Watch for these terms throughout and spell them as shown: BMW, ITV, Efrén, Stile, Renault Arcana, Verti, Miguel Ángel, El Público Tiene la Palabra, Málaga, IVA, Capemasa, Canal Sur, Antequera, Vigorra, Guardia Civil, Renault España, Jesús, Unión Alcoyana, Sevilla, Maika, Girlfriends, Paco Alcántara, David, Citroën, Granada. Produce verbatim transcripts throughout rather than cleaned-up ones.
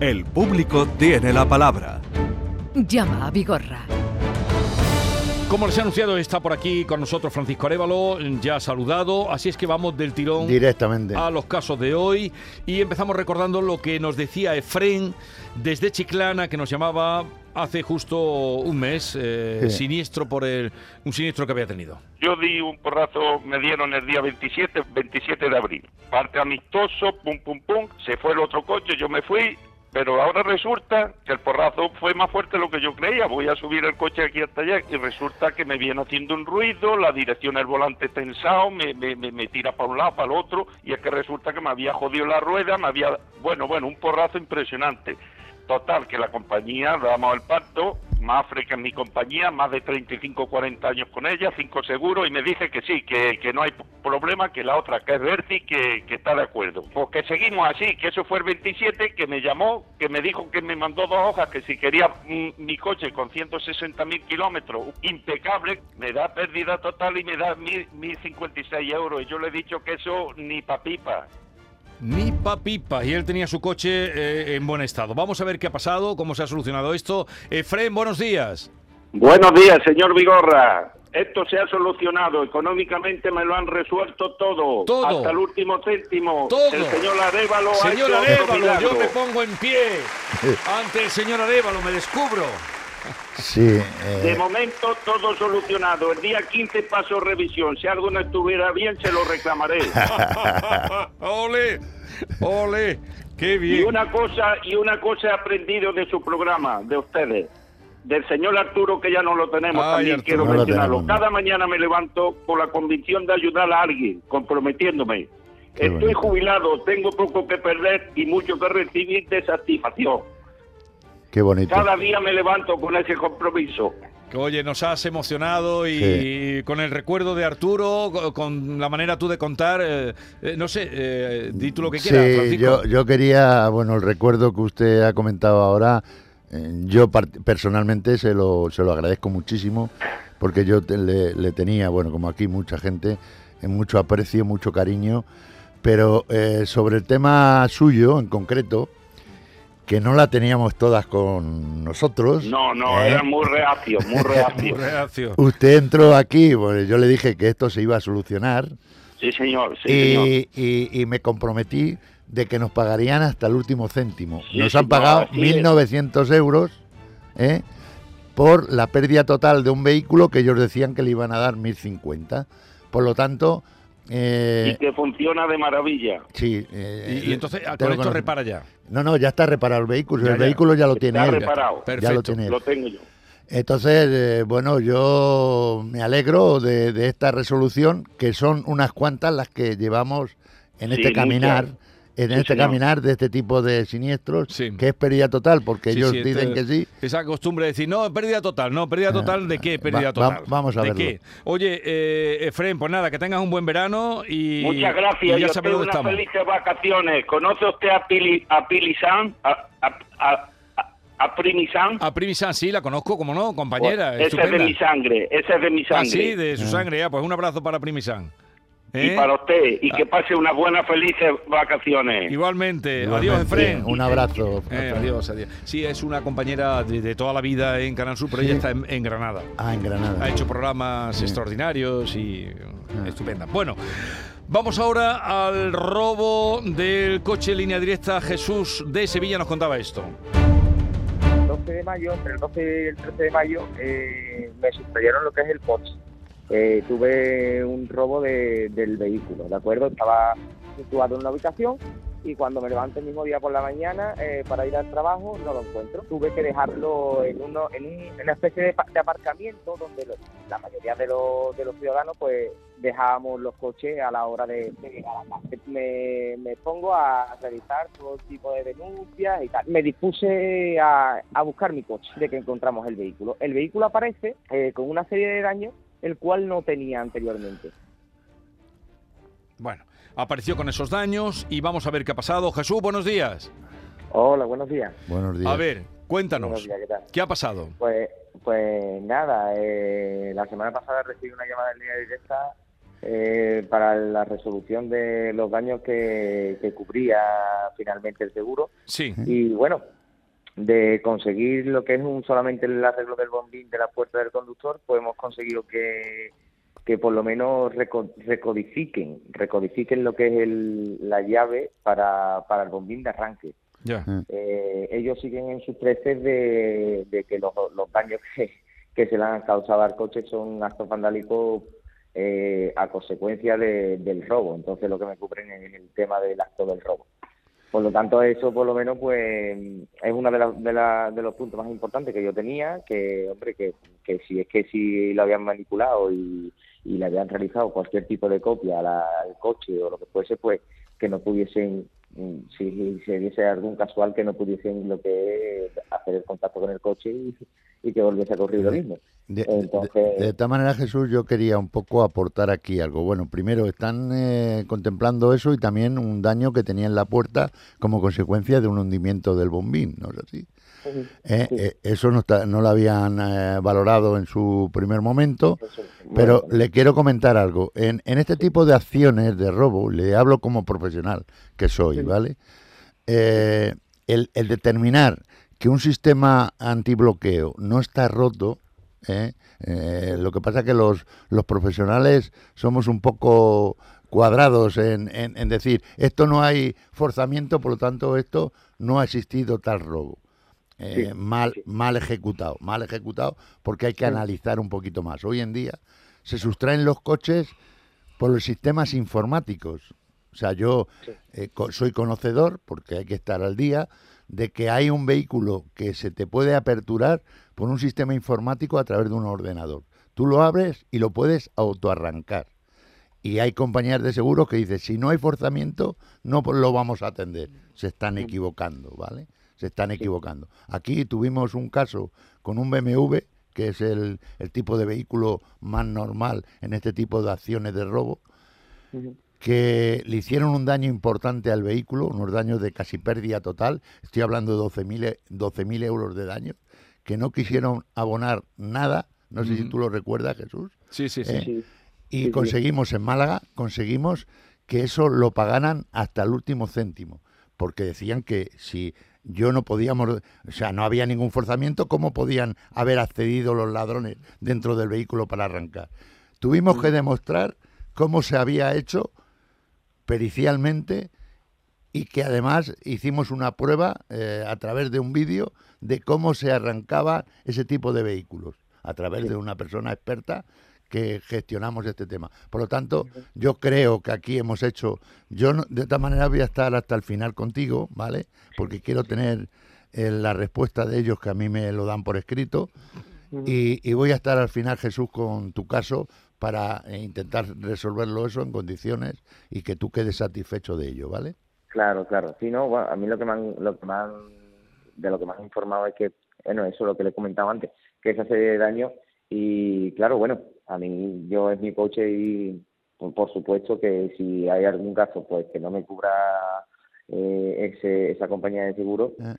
El público tiene la palabra. Llama a Vigorra. Como les he anunciado, está por aquí con nosotros Francisco Arévalo, ya saludado, así es que vamos del tirón directamente a los casos de hoy y empezamos recordando lo que nos decía Efrén desde Chiclana, que nos llamaba hace justo un mes, eh, sí. siniestro por el un siniestro que había tenido. Yo di un porrazo, me dieron el día veintisiete de abril, parte amistoso, pum, pum, pum, se fue el otro coche, yo me fui. Pero ahora resulta que el porrazo fue más fuerte de lo que yo creía. Voy a subir el coche aquí hasta allá y resulta que me viene haciendo un ruido, la dirección del volante tensado, me, me, me tira para un lado, para el otro, y es que resulta que me había jodido la rueda, me había... Bueno, bueno, un porrazo impresionante. Total, que la compañía, damos el pacto, Mafre, que es mi compañía, más de treinta y cinco o cuarenta años con ella, cinco seguros, y me dice que sí, que, que no hay problema, que la otra, que es Verti, que, que está de acuerdo. Pues que seguimos así, que eso fue el veintisiete, que me llamó, que me dijo que me mandó dos hojas, que si quería mm, mi coche con ciento sesenta mil kilómetros, impecable, me da pérdida total y me da mil cincuenta y seis euros, y yo le he dicho que eso ni pa' pipa. Ni papipa, y él tenía su coche eh, en buen estado. Vamos a ver qué ha pasado, cómo se ha solucionado esto. Efrén, buenos días. Buenos días, señor Vigorra. Esto se ha solucionado, económicamente me lo han resuelto todo, todo. Hasta el último céntimo. Todo. El señor Arévalo ha hecho un milagro. Señor Arévalo, yo me pongo en pie ante el señor Arévalo, me descubro. Sí, eh... De momento todo solucionado. El día quince paso revisión. Si algo no estuviera bien, se lo reclamaré. ¡Ole! ¡Ole! ¡Qué bien! Y una cosa, y una cosa he aprendido de su programa, de ustedes, del señor Arturo, que ya no lo tenemos. Ay, también Arturo, quiero mencionarlo. No Cada mañana me levanto con la convicción de ayudar a alguien, comprometiéndome. Qué Estoy bonito. Jubilado, tengo poco que perder y mucho que recibir de satisfacción. Qué bonito. Cada día me levanto con ese compromiso. Oye, nos has emocionado y, sí. y con el recuerdo de Arturo, con la manera tú de contar, eh, eh, no sé, eh, di tú lo que quieras, sí, Francisco. Yo, yo quería, bueno, el recuerdo que usted ha comentado ahora, eh, yo part- personalmente se lo, se lo agradezco muchísimo, porque yo te, le, le tenía, bueno, como aquí mucha gente, en mucho aprecio, mucho cariño, pero eh, sobre el tema suyo en concreto, que no la teníamos todas con nosotros. No, no, ¿eh? Era muy reacio, muy reacio. muy reacio. Usted entró aquí, pues yo le dije que esto se iba a solucionar. Sí, señor, sí, y, señor. Y, y me comprometí de que nos pagarían hasta el último céntimo. Sí, nos han pagado no, mil novecientos euros, ¿eh?, por la pérdida total de un vehículo que ellos decían que le iban a dar mil cincuenta. Por lo tanto... Eh, y que funciona de maravilla. Sí. Eh, y, y entonces, ¿con esto repara ya? No, no, ya está reparado el vehículo. Ya, el ya. vehículo ya lo está tiene él. Reparado. Perfecto. Ya lo tiene él. Lo tengo yo. Entonces, eh, bueno, yo me alegro de, de esta resolución, que son unas cuantas las que llevamos en sí, este caminar. Mucho. En sí, este señor. Caminar de este tipo de siniestros, sí. que es pérdida total, porque sí, ellos sí, dicen que sí. Esa costumbre de decir, no, pérdida total, no, pérdida total, ¿de qué? Pérdida va, total. Va, vamos a ver. ¿De verlo. Qué? Oye, eh, Efrén, pues nada, que tengas un buen verano y... Muchas gracias, y ya yo tengo unas felices vacaciones. ¿Conoce usted a Pili, a Primi-San? A, a, a, a Primi-San. A Primi-San, sí, la conozco, como no, compañera. Pues, esa es de mi sangre, esa es de mi sangre. Ah, sí, de su ah. sangre, ya, pues un abrazo para Primi-San. ¿Eh? Y para usted, y que pase unas buenas, felices vacaciones. Igualmente. Igualmente. Adiós, Efrén. Un abrazo. Eh, adiós, adiós. Sí, es una compañera de, de toda la vida en Canal Sur, pero sí. ella está en, en Granada. Ah, en Granada. Ha hecho programas sí. extraordinarios y ah. estupenda. Bueno, vamos ahora al robo del coche Línea Directa. Jesús de Sevilla nos contaba esto. El doce de mayo, entre el doce y el trece de mayo, eh, me sustrayeron lo que es el coche. Eh, tuve un robo de, del vehículo, ¿de acuerdo? Estaba situado en una ubicación y cuando me levanto el mismo día por la mañana eh, para ir al trabajo no lo encuentro. Tuve que dejarlo en uno en, un, en una especie de, de aparcamiento donde lo, la mayoría de los, de los ciudadanos pues dejábamos los coches a la hora de, de llegar a casa. Me, me pongo a realizar todo tipo de denuncias y tal. Me dispuse a, a buscar mi coche de que encontramos el vehículo. El vehículo aparece eh, con una serie de daños el cual no tenía anteriormente. Bueno, apareció con esos daños y vamos a ver qué ha pasado. Jesús, buenos días. Hola, buenos días. Buenos días. A ver, cuéntanos, días, ¿qué, ¿qué ha pasado? Pues, pues nada, eh, la semana pasada recibí una llamada en Línea Directa eh, para la resolución de los daños que, que cubría finalmente el seguro. Sí. Y bueno, de conseguir lo que es un solamente el arreglo del bombín de la puerta del conductor, pues hemos conseguido que, que por lo menos reco, recodifiquen, recodifiquen lo que es el, la llave para, para el bombín de arranque. Yeah. Eh, ellos siguen en sus preces de, de que los, los daños que, que se le han causado al coche son actos vandálicos eh, a consecuencia de, del robo. Entonces lo que me cubren es el tema del acto del robo. Por lo tanto, eso por lo menos pues es uno de, la, de, la, de los puntos más importantes que yo tenía, que hombre que, que si es que si lo habían manipulado y, y le habían realizado cualquier tipo de copia la, al coche o lo que fuese, pues que no pudiesen, si se diese algún casual, que no pudiesen lo que es hacer el contacto con el coche y, y que volviese a ocurrir lo mismo. De, Entonces... de, de esta manera, Jesús, yo quería un poco aportar aquí algo. Bueno, primero, están eh, contemplando eso y también un daño que tenía en la puerta como consecuencia de un hundimiento del bombín, ¿no es así? Uh-huh. eh, sí. eh, eso no, está, no lo habían eh, valorado en su primer momento, sí, sí. pero bien. Le quiero comentar algo. En, en este sí. tipo de acciones de robo, le hablo como profesional que soy, sí. ¿vale? Eh, el, el determinar que un sistema antibloqueo no está roto, ¿Eh? Eh, lo que pasa es que los, los profesionales somos un poco cuadrados en, en, en decir esto no hay forzamiento, por lo tanto esto no ha existido tal robo. Eh, sí, mal, sí. mal ejecutado, mal ejecutado porque hay que sí. analizar un poquito más. Hoy en día se sustraen los coches por los sistemas informáticos. O sea, yo sí. eh, co- soy conocedor, porque hay que estar al día, de que hay un vehículo que se te puede aperturar por un sistema informático a través de un ordenador. Tú lo abres y lo puedes autoarrancar. Y hay compañías de seguros que dicen, si no hay forzamiento, no lo vamos a atender. Se están equivocando, ¿vale? Se están equivocando. Aquí tuvimos un caso con un B M W, que es el, el tipo de vehículo más normal en este tipo de acciones de robo, uh-huh. que le hicieron un daño importante al vehículo, unos daños de casi pérdida total, estoy hablando de doce mil euros de daño, que no quisieron abonar nada, no sé mm. si tú lo recuerdas, Jesús. Sí, sí, sí. Eh, sí. Y sí, conseguimos sí. en Málaga, conseguimos que eso lo pagaran hasta el último céntimo, porque decían que si yo no podíamos, o sea, no había ningún forzamiento, ¿cómo podían haber accedido los ladrones dentro del vehículo para arrancar? Tuvimos mm. que demostrar cómo se había hecho pericialmente, y que además hicimos una prueba eh, a través de un vídeo de cómo se arrancaba ese tipo de vehículos, a través sí. de una persona experta que gestionamos este tema. Por lo tanto, sí. yo creo que aquí hemos hecho... Yo no, de esta manera voy a estar hasta el final contigo, ¿vale? Porque quiero tener eh, la respuesta de ellos, que a mí me lo dan por escrito, sí. y, y voy a estar al final, Jesús, con tu caso, para intentar resolverlo eso en condiciones y que tú quedes satisfecho de ello, ¿vale? Claro, claro. Sí, no, bueno, a mí lo que, me han, lo que me han, de lo que me han informado es que, bueno, eso es lo que le comentaba antes, que esa serie de daños y, claro, bueno, a mí, yo es mi coche y, pues, por supuesto, que si hay algún caso, pues, que no me cubra eh, ese, esa compañía de seguro, ah.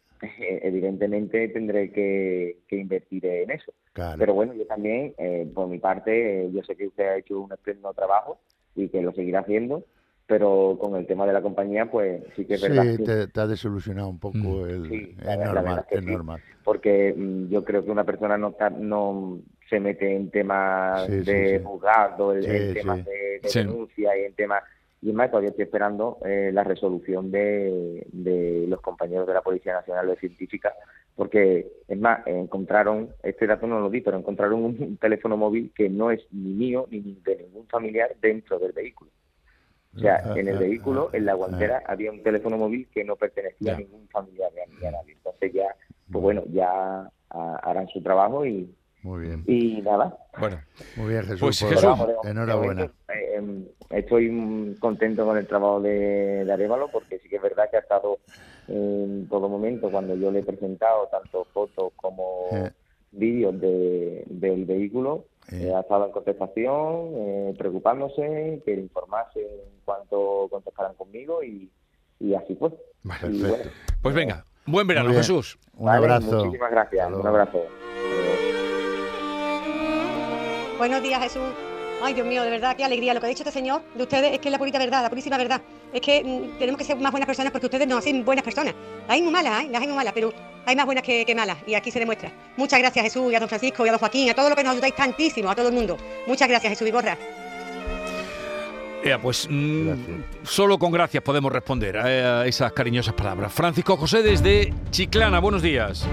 evidentemente tendré que, que invertir en eso. Claro. Pero bueno, yo también, eh, por mi parte, eh, yo sé que usted ha hecho un espléndido trabajo y que lo seguirá haciendo, pero con el tema de la compañía, pues sí que es sí, verdad. Sí, te, te ha desilusionado un poco. Mm. el sí, es verdad, normal, es, es sí, normal. Porque mm, yo creo que una persona no no se mete en temas sí, de sí, juzgado, sí. en sí, temas sí. de, de sí. denuncia y en temas... Y más, todavía estoy esperando eh, la resolución de, de los compañeros de la Policía Nacional de Científica, porque, es más, encontraron, este dato no lo di, pero encontraron un, un teléfono móvil que no es ni mío ni de ningún familiar dentro del vehículo. O sea, ah, en el ah, vehículo, ah, en la guantera, ah, había un teléfono móvil que no pertenecía ya. a ningún familiar ni a nadie. Entonces ya, pues bueno, ya a, harán su trabajo y... Muy bien. Y nada. Bueno, muy bien, Jesús. Pues, Jesús, enhorabuena. Estoy contento con el trabajo de, de Arévalo, porque sí que es verdad que ha estado en todo momento, cuando yo le he presentado tanto fotos como eh. vídeos de, del vehículo, eh. Eh, ha estado en contestación, eh, preocupándose, que informase en cuanto contestaran conmigo y, y así fue. Vale, y bueno, pues venga, buen verano, Jesús. Un vale, abrazo. Muchísimas gracias. Hello. Un abrazo. Buenos días, Jesús. Ay, Dios mío, de verdad, qué alegría. Lo que ha dicho este señor de ustedes es que es la purita verdad, la purísima verdad. Es que mmm, tenemos que ser más buenas personas porque ustedes no hacen buenas personas. Hay muy malas, ¿eh? Las hay muy malas, pero hay más buenas que, que malas. Y aquí se demuestra. Muchas gracias, Jesús, y a don Francisco, y a don Joaquín, a todos los que nos ayudáis tantísimo, a todo el mundo. Muchas gracias, Jesús Vigorra. Eh, pues mmm, solo con gracias podemos responder a, a esas cariñosas palabras. Francisco José desde Chiclana, buenos días.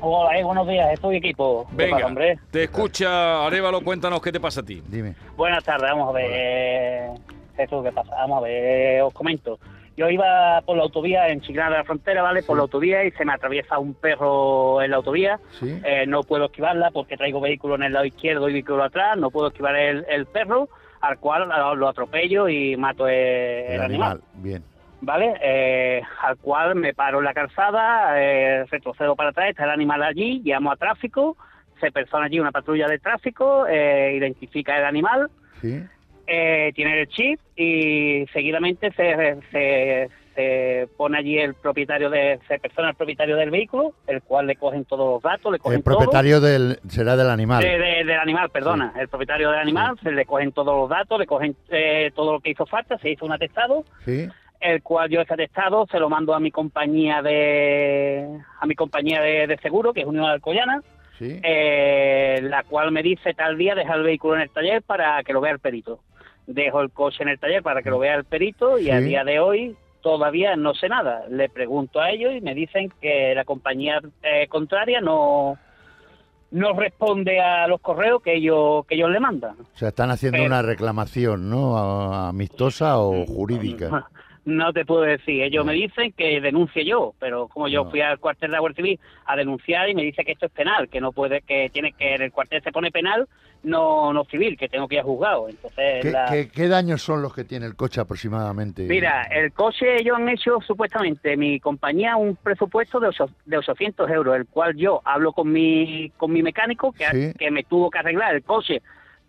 Hola, eh, buenos días, estoy equipo. Venga, pasa, hombre? Te escucha Arévalo, cuéntanos qué te pasa a ti. Dime. Buenas tardes, vamos a ver. Eh, Jesús, ¿qué pasa? Vamos a ver, os comento. Yo iba por la autovía en Chiclana de la Frontera, ¿vale? Sí. Por la autovía y se me atraviesa un perro en la autovía. Sí. Eh, no puedo esquivarla porque traigo vehículo en el lado izquierdo y vehículo atrás. No puedo esquivar el, el perro, al cual lo atropello y mato el, el animal. animal. Bien. ¿Vale? Eh, al cual me paro en la calzada, eh, retrocedo para atrás, está el animal allí, llamo a tráfico, se persona allí una patrulla de tráfico, eh, identifica el animal, ¿sí? eh, tiene el chip y seguidamente se, se, se pone allí el propietario, de, se persona el propietario del vehículo, el cual le cogen todos los datos, le cogen El propietario todo. del, será del animal. De, de, del animal, perdona, sí. El propietario del animal, sí. Se le cogen todos los datos, le cogen eh, todo lo que hizo falta, se hizo un atestado. Sí. El cual yo he atestado, se lo mando a mi compañía de a mi compañía de, de seguro, que es Unión Alcoyana, ¿sí? eh, la cual me dice tal día deja el vehículo en el taller para que lo vea el perito. Dejo el coche en el taller para que lo vea el perito y ¿sí? a día de hoy todavía no sé nada. Le pregunto a ellos y me dicen que la compañía eh, contraria no no responde a los correos que ellos que ellos le mandan. O sea, están haciendo Pero, una reclamación, ¿no? Amistosa o jurídica. No te puedo decir. Ellos me dicen que denuncie yo, pero como yo no. fui al cuartel de la Guardia Civil a denunciar y me dice que esto es penal, que no puede, que tiene que en el cuartel se pone penal, no no civil, que tengo que ir a juzgado. Entonces, ¿Qué, la... ¿qué, qué daños son los que tiene el coche aproximadamente? Mira, el coche ellos han hecho supuestamente, mi compañía, un presupuesto de, ocho, de ochocientos euros, el cual yo hablo con mi con mi mecánico que, ¿sí? que me tuvo que arreglar el coche.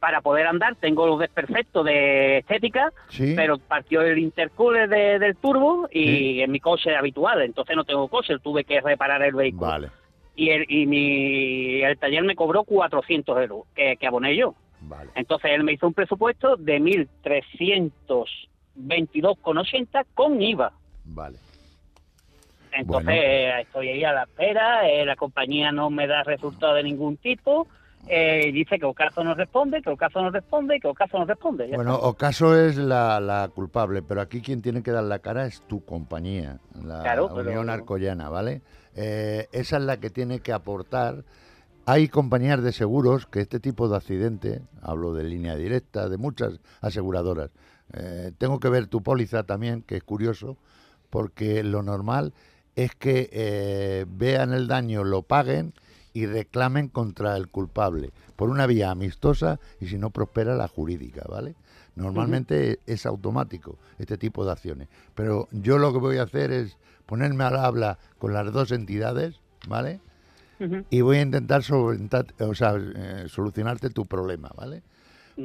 Para poder andar, tengo los desperfectos de estética, ¿sí? pero partió el intercooler de, del turbo y ¿sí? en mi coche habitual, entonces no tengo coche, tuve que reparar el vehículo. Vale. Y el, y mi, el taller me cobró cuatrocientos euros, que, que aboné yo. Vale. Entonces él me hizo un presupuesto de mil trescientos veintidós con ochenta con I V A. Vale. Entonces bueno. eh, estoy ahí a la espera, eh, la compañía no me da resultado de ningún tipo. Eh, dice que Ocaso nos responde, que Ocaso nos responde, que Ocaso nos responde. Bueno, está. Ocaso es la, la culpable, pero aquí quien tiene que dar la cara es tu compañía, la claro, Unión pero... Alcoyana, ¿vale? Eh, esa es la que tiene que aportar. Hay compañías de seguros que este tipo de accidente, hablo de Línea Directa, de muchas aseguradoras, eh, tengo que ver tu póliza también, que es curioso, porque lo normal es que eh, vean el daño, lo paguen y reclamen contra el culpable por una vía amistosa y si no prospera la jurídica, ¿vale? Normalmente uh-huh. es automático este tipo de acciones, pero yo lo que voy a hacer es ponerme al habla con las dos entidades, ¿vale? Uh-huh. Y voy a intentar solventar, o sea, eh, solucionarte tu problema, ¿vale?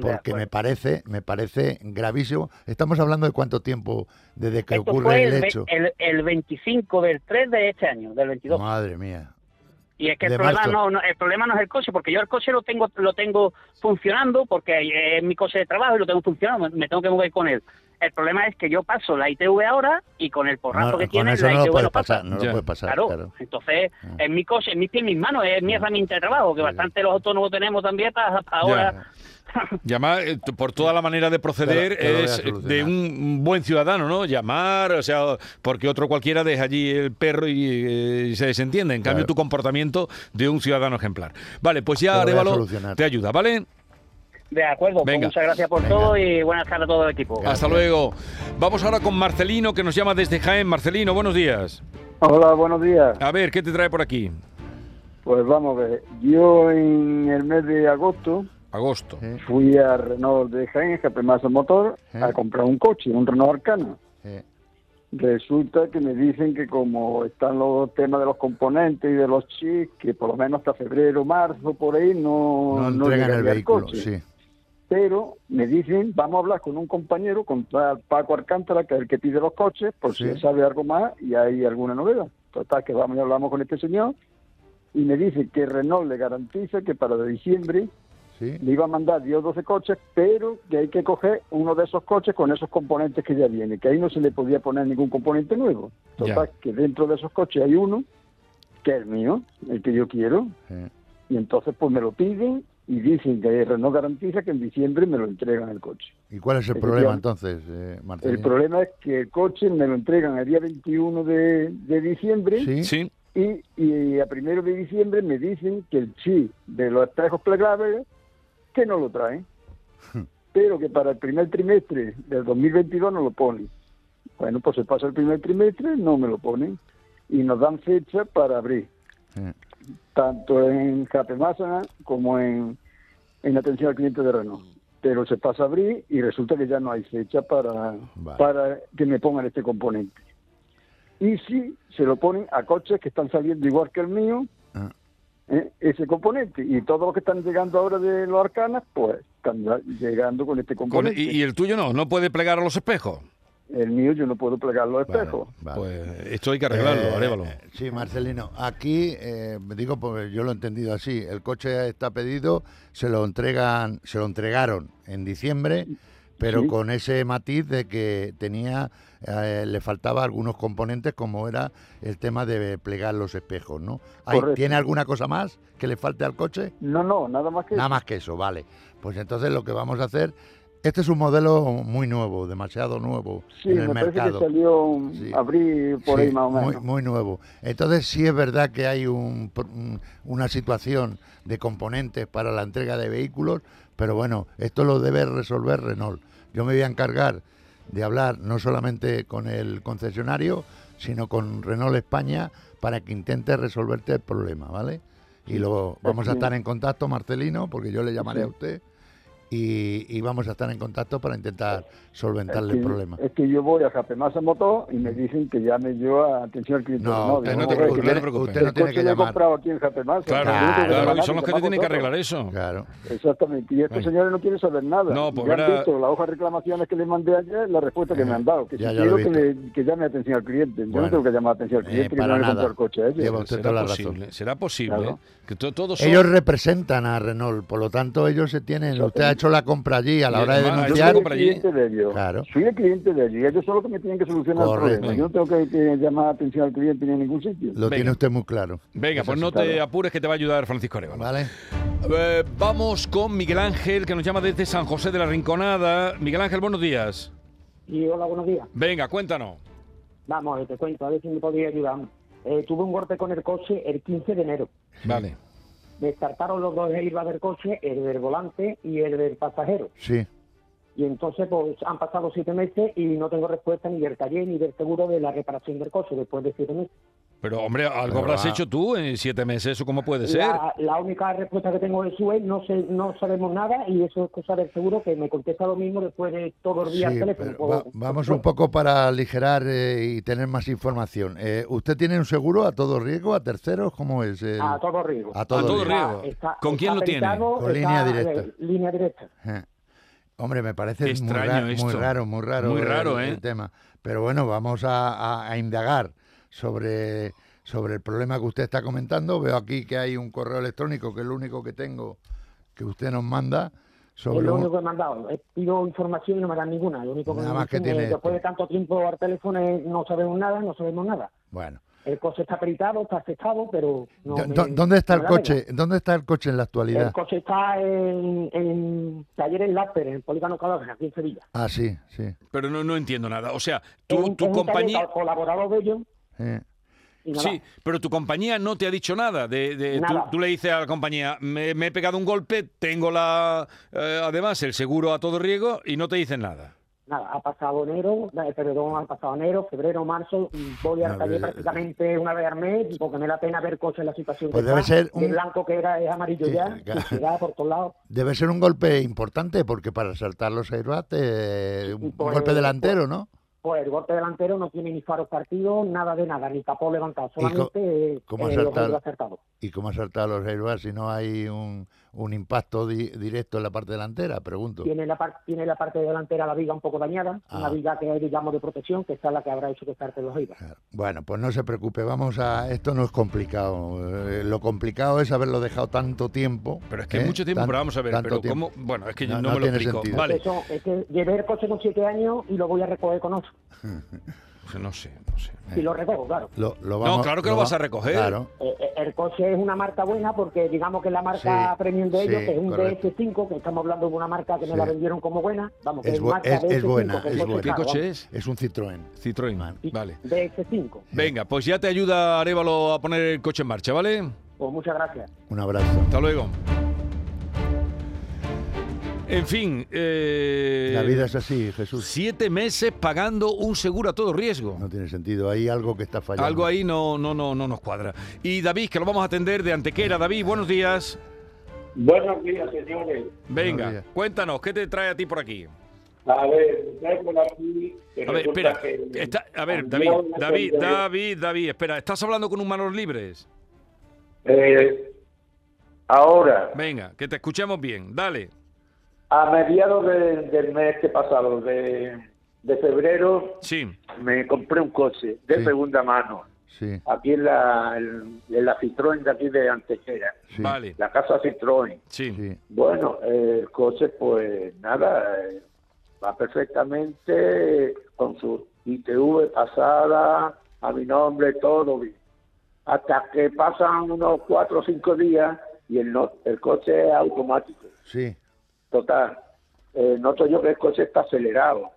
Porque me parece, me parece gravísimo. Estamos hablando de cuánto tiempo desde que Esto ocurre fue el, el hecho. El, el veinticinco del tres de este año, del veintidós. Madre mía. Y es que el problema no, no, el problema no es el coche, porque yo el coche lo tengo lo tengo funcionando, porque es mi coche de trabajo y lo tengo funcionando, me tengo que mover con él. El problema es que yo paso la I T V ahora y con el porrazo no, que tiene, la I T V no lo pasa. No lo puede pasar, claro. claro. Entonces, no. en mi coche, en mis pies, en mis manos, es mi herramienta de trabajo, que sí. bastante los autónomos tenemos también para, para ahora. Llamar, eh, por toda la manera de proceder, pero, pero es de un buen ciudadano, ¿no? Llamar, o sea, porque otro cualquiera deja allí el perro y, eh, y se desentiende. En claro. cambio, tu comportamiento de un ciudadano ejemplar. Vale, pues ya Arévalo te ayuda, ¿vale? De acuerdo, pues muchas gracias por Venga. todo y buenas tardes a todo el equipo. Gracias. Hasta luego. Vamos ahora con Marcelino, que nos llama desde Jaén. Marcelino, buenos días. Hola, buenos días. A ver, ¿qué te trae por aquí? Pues vamos a ver. Yo en el mes de agosto... Agosto. Sí. Fui a Renault de Jaén, Japemasa Motor, sí. a comprar un coche, un Renault Arcana. Sí. Resulta que me dicen que como están los temas de los componentes y de los chips, que por lo menos hasta febrero, marzo, por ahí, no, no, no entregan el vehículo, coche. Sí. Pero me dicen, vamos a hablar con un compañero, con Paco Alcántara, que es el que pide los coches, por sí. si sabe algo más y hay alguna novedad. Total, que vamos y hablamos con este señor, y me dice que Renault le garantiza que para diciembre... sí. Le iba a mandar diez o doce coches, pero que hay que coger uno de esos coches con esos componentes que ya vienen, que ahí no se le podía poner ningún componente nuevo. Total, ya. Que dentro de esos coches hay uno, que es el mío, el que yo quiero, sí. Y entonces pues me lo piden y dicen que Renault garantiza que en diciembre me lo entregan el coche. ¿Y cuál es el es problema que, entonces, eh, Martín? El problema es que el coche me lo entregan el día veintiuno de, de diciembre. Sí, sí. Y, y a primero de diciembre me dicen que el chip de los espejos plegables que no lo traen, pero que para el primer trimestre del dos mil veintidós no lo ponen. Bueno, pues se pasa el primer trimestre, no me lo ponen y nos dan fecha para abrir. Sí. Tanto en Capemasa como en, en atención al cliente de Renault. Pero se pasa a abrir y resulta que ya no hay fecha para, vale. para que me pongan este componente. Y sí, se lo ponen a coches que están saliendo igual que el mío, ah. eh, ese componente. Y todos los que están llegando ahora de los Arcanas, pues están llegando con este componente. ¿Y, y el tuyo no? ¿No puede plegar a los espejos? El mío yo no puedo plegar los espejos. Vale, vale. Pues esto hay que arreglarlo, eh, Arévalo. Sí, Marcelino. Aquí, eh, digo, pues yo lo he entendido así. El coche está pedido, se lo entregan, se lo entregaron en diciembre, pero sí. Con ese matiz de que tenía, eh, le faltaba algunos componentes, como era el tema de plegar los espejos, ¿no? ¿Hay, ¿Tiene alguna cosa más que le falte al coche? No, no, nada más que nada eso. Nada más que eso, vale. Pues entonces lo que vamos a hacer... Este es un modelo muy nuevo, demasiado nuevo sí, en el me mercado. Sí, salió sí. abril por sí, ahí más o menos. Muy, muy nuevo. Entonces sí es verdad que hay un, una situación de componentes para la entrega de vehículos, pero bueno, esto lo debe resolver Renault. Yo me voy a encargar de hablar no solamente con el concesionario, sino con Renault España para que intente resolverte el problema, ¿vale? Y lo vamos sí. a estar en contacto, Marcelino, porque yo le llamaré sí. a usted. Y, y vamos a estar en contacto para intentar solventarle es que, el problema. Es que yo voy a Japemasa Motor y me dicen que llame yo a atención al cliente. No, no, usted no, te preocupe, que, no te preocupes. Usted no tiene que llamar. He comprado aquí en Japemasa. Claro, claro, claro, y son los que te tienen que arreglar eso. Claro. Exactamente. Y estos bueno. señores no quieren saber nada. No, pues verá... visto la hoja de reclamaciones que les mandé ayer, la respuesta que eh, me han dado. Que ya, si ya quiero que, le, que llame atención al cliente. Yo bueno. no tengo que llamar atención al cliente eh, que no le compro el coche a ellos. Será posible. Ellos representan a Renault, por lo tanto ellos se tienen... Usted ha hecho la compra allí a la hora de denunciar. Yo soy el cliente de ellos. Claro. Soy el cliente de ellos. Ellos son los que me tienen que solucionar Correcto. el problema. Yo no tengo que, que llamar atención al cliente ni en ningún sitio. Lo Venga. tiene usted muy claro. Venga, pues no te apures que te va a ayudar Francisco Arévalo. Vale. Eh, vamos con Miguel Ángel, que nos llama desde San José de la Rinconada. Miguel Ángel, buenos días. Y hola, buenos días. Venga, cuéntanos. Vamos, te cuento, a ver si me podría ayudar. Eh, tuve un golpe con el coche el quince de enero. Vale. Descartaron los dos airbags del coche, el del volante y el del pasajero. Sí. Y entonces, pues, han pasado siete meses y no tengo respuesta ni del taller ni del seguro de la reparación del coche después de siete meses. Pero, hombre, algo Pero, habrás ah. hecho tú en siete meses, ¿eso cómo puede ser? La, la única respuesta que tengo de su es, no sé, no sabemos nada y eso es cosa del seguro que me contesta lo mismo después de todos los días sí, al teléfono. Va, vamos un poco para aligerar eh, y tener más información. Eh, ¿Usted tiene un seguro a todo riesgo, a terceros? ¿Cómo es? El... A todo riesgo. A todo, a todo riesgo. riesgo. Está, ¿Con está quién lo tiene? Con Línea Directa. Ver, Línea Directa. Eh. Hombre, me parece Extraño muy, ra esto. muy raro, muy raro, muy raro el, eh. el tema. Pero bueno, vamos a, a, a indagar. Sobre, sobre el problema que usted está comentando. Veo aquí que hay un correo electrónico, que es lo único que tengo, que usted nos manda. Sobre es lo único un... que he mandado. Pido información y no me dan ninguna. Lo único que nada más que tiene... Después de tanto tiempo al teléfono no sabemos nada, no sabemos nada. Bueno. El coche está peritado, está aceptado, pero... No me, ¿Dónde está no el coche pena. ¿Dónde está el coche en la actualidad? El coche está en, en taller en Láper, en el Polígono Calahorra, aquí en Sevilla. Ah, sí, sí. Pero no, no entiendo nada. O sea, tu, en, tu en compañía... El colaborador de ellos... Eh. Sí, pero tu compañía no te ha dicho nada. De, de, nada. Tú, tú le dices a la compañía, me, me he pegado un golpe, tengo la eh, además el seguro a todo riesgo y no te dicen nada. Nada, ha pasado enero, perdón, ha pasado enero, febrero, marzo, voy al taller prácticamente una vez al mes porque me da pena ver coches en la situación pues que debe está, ser un... el blanco que era es amarillo sí, ya, que da por todos lados. Debe ser un golpe importante porque para saltar los airbags, eh, un por, golpe delantero, por... ¿no? Pues el golpe delantero no tiene ni faros partidos, nada de nada, ni capó levantado, solamente ¿Y cómo, eh, cómo eh, saltar, los acertados. ¿Y cómo ha saltado los airbags si no hay un, un impacto di directo en la parte delantera, pregunto. Tiene la, par tiene la parte delantera, la viga un poco dañada, ah. una viga que es, digamos, de protección, que esta es la que habrá hecho que estarte los IVA. Bueno, pues no se preocupe, vamos a... Esto no es complicado, eh, lo complicado es haberlo dejado tanto tiempo. Pero es que ¿eh? mucho tiempo, tan, pero vamos a ver, pero tiempo. ¿cómo? Bueno, es que no, no, no me lo explico. Vale. Eso, es que llevé el coche con siete años y lo voy a recoger con ocho. No sé, no sé. Y lo recojo, claro. Lo, lo vamos, no, claro que lo, lo vas va, a recoger. Claro. Eh, el coche es una marca buena porque digamos que la marca sí, premium de ellos, sí, que es un correcto. D S cinco, que estamos hablando de una marca que sí. me la vendieron como buena. Vamos, que es, es, marca es, D S cinco, es buena. Es buena. ¿Qué coche es? Es un Citroën. Citroën, man. Vale. D S cinco. Venga, pues ya te ayuda Arévalo a poner el coche en marcha, ¿vale? Pues muchas gracias. Un abrazo. Hasta luego. En fin... Eh, la vida es así, Jesús. Siete meses pagando un seguro a todo riesgo. No tiene sentido, hay algo que está fallando. Algo ahí no, no, no, no nos cuadra. Y David, que lo vamos a atender de Antequera. David, buenos días. Buenos días, señores. Venga, días. Cuéntanos, ¿qué te trae a ti por aquí? A ver, por aquí... A ver, espera, que, está, a ver, David, David, David, David, David, espera, ¿estás hablando con un manos libres? Eh, ahora. Venga, que te escuchemos bien, dale. A mediados de, del mes que pasado, de, de febrero, sí. me compré un coche de sí. segunda mano, sí. aquí en la, en, en la Citroën de aquí de Antequera, sí. vale. la casa Citroën. Sí. Sí. Bueno, el coche pues nada, va perfectamente con su I T V pasada, a mi nombre, todo bien. Hasta que pasan unos cuatro o cinco días y el, no, el coche es automático. Sí. Total, eh, noto yo que el coche está acelerado.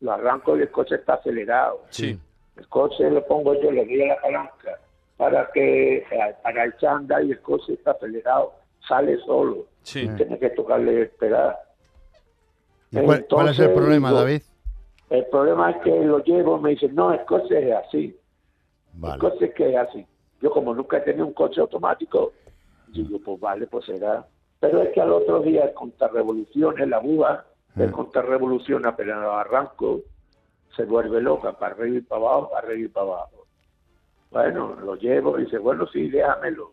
Lo arranco y el coche está acelerado. Sí. El coche lo pongo yo, le doy a la palanca para que para el chanda y el coche está acelerado. Sale solo. Sí. Tiene que tocarle esperar. ¿Y cuál, Entonces, cuál es el problema, digo, David? El problema es que lo llevo, me dicen, no, el coche es así. Vale. El coche es que es así. Yo como nunca he tenido un coche automático, digo, pues vale, pues será. Pero es que al otro día el contrarrevolución es la búa, el contrarrevolución apenas lo arranco, se vuelve loca, para arriba y para abajo, para arriba y para abajo. Bueno, lo llevo y dice, bueno, sí, déjamelo.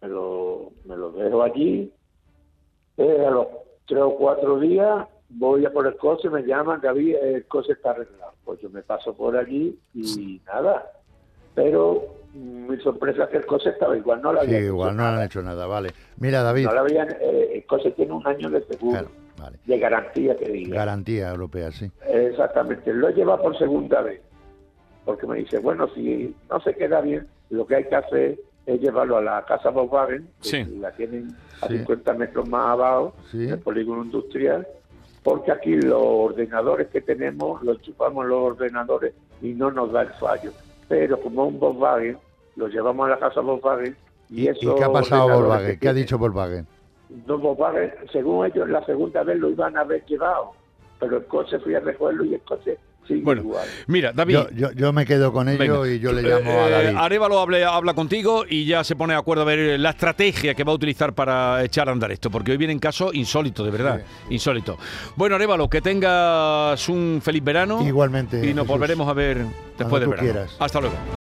Me lo, me lo dejo allí. Eh, a los tres o cuatro días voy a por el coche, me llaman, David, el coche está arreglado. Pues yo me paso por allí y nada. Pero... mi sorpresa es que el coche estaba igual, no lo habían sí, hecho igual, no nada. han hecho nada, vale. Mira, David... No lo habían, eh, el coche tiene un año de seguro, claro, vale. de garantía, que diga. Garantía europea, sí. Exactamente, lo he llevado por segunda vez, porque me dice, bueno, si no se queda bien, lo que hay que hacer es llevarlo a la casa Volkswagen, que sí. la tienen a sí. cincuenta metros más abajo, sí. del polígono industrial, porque aquí los ordenadores que tenemos, los chupamos los ordenadores y no nos da el fallo. Pero como un Volkswagen, lo llevamos a la casa Volkswagen. ¿Y, ¿Y eso qué ha pasado Volkswagen? ¿Qué tiene? ha dicho Volkswagen? No, Volkswagen, según ellos, la segunda vez lo iban a haber llevado. Pero el coche fui a recogerlo y el coche sigue bueno, igual. Mira, David... Yo, yo, yo me quedo con ello venga. y yo le llamo eh, a David. Arévalo habla, habla contigo y ya se pone de acuerdo a ver la estrategia que va a utilizar para echar a andar esto. Porque hoy vienen casos insólitos, de verdad, sí. insólito. Bueno, Arévalo, que tengas un feliz verano. Igualmente. Y nos Jesús. volveremos a ver después Cuando del verano. Quieras. Hasta luego.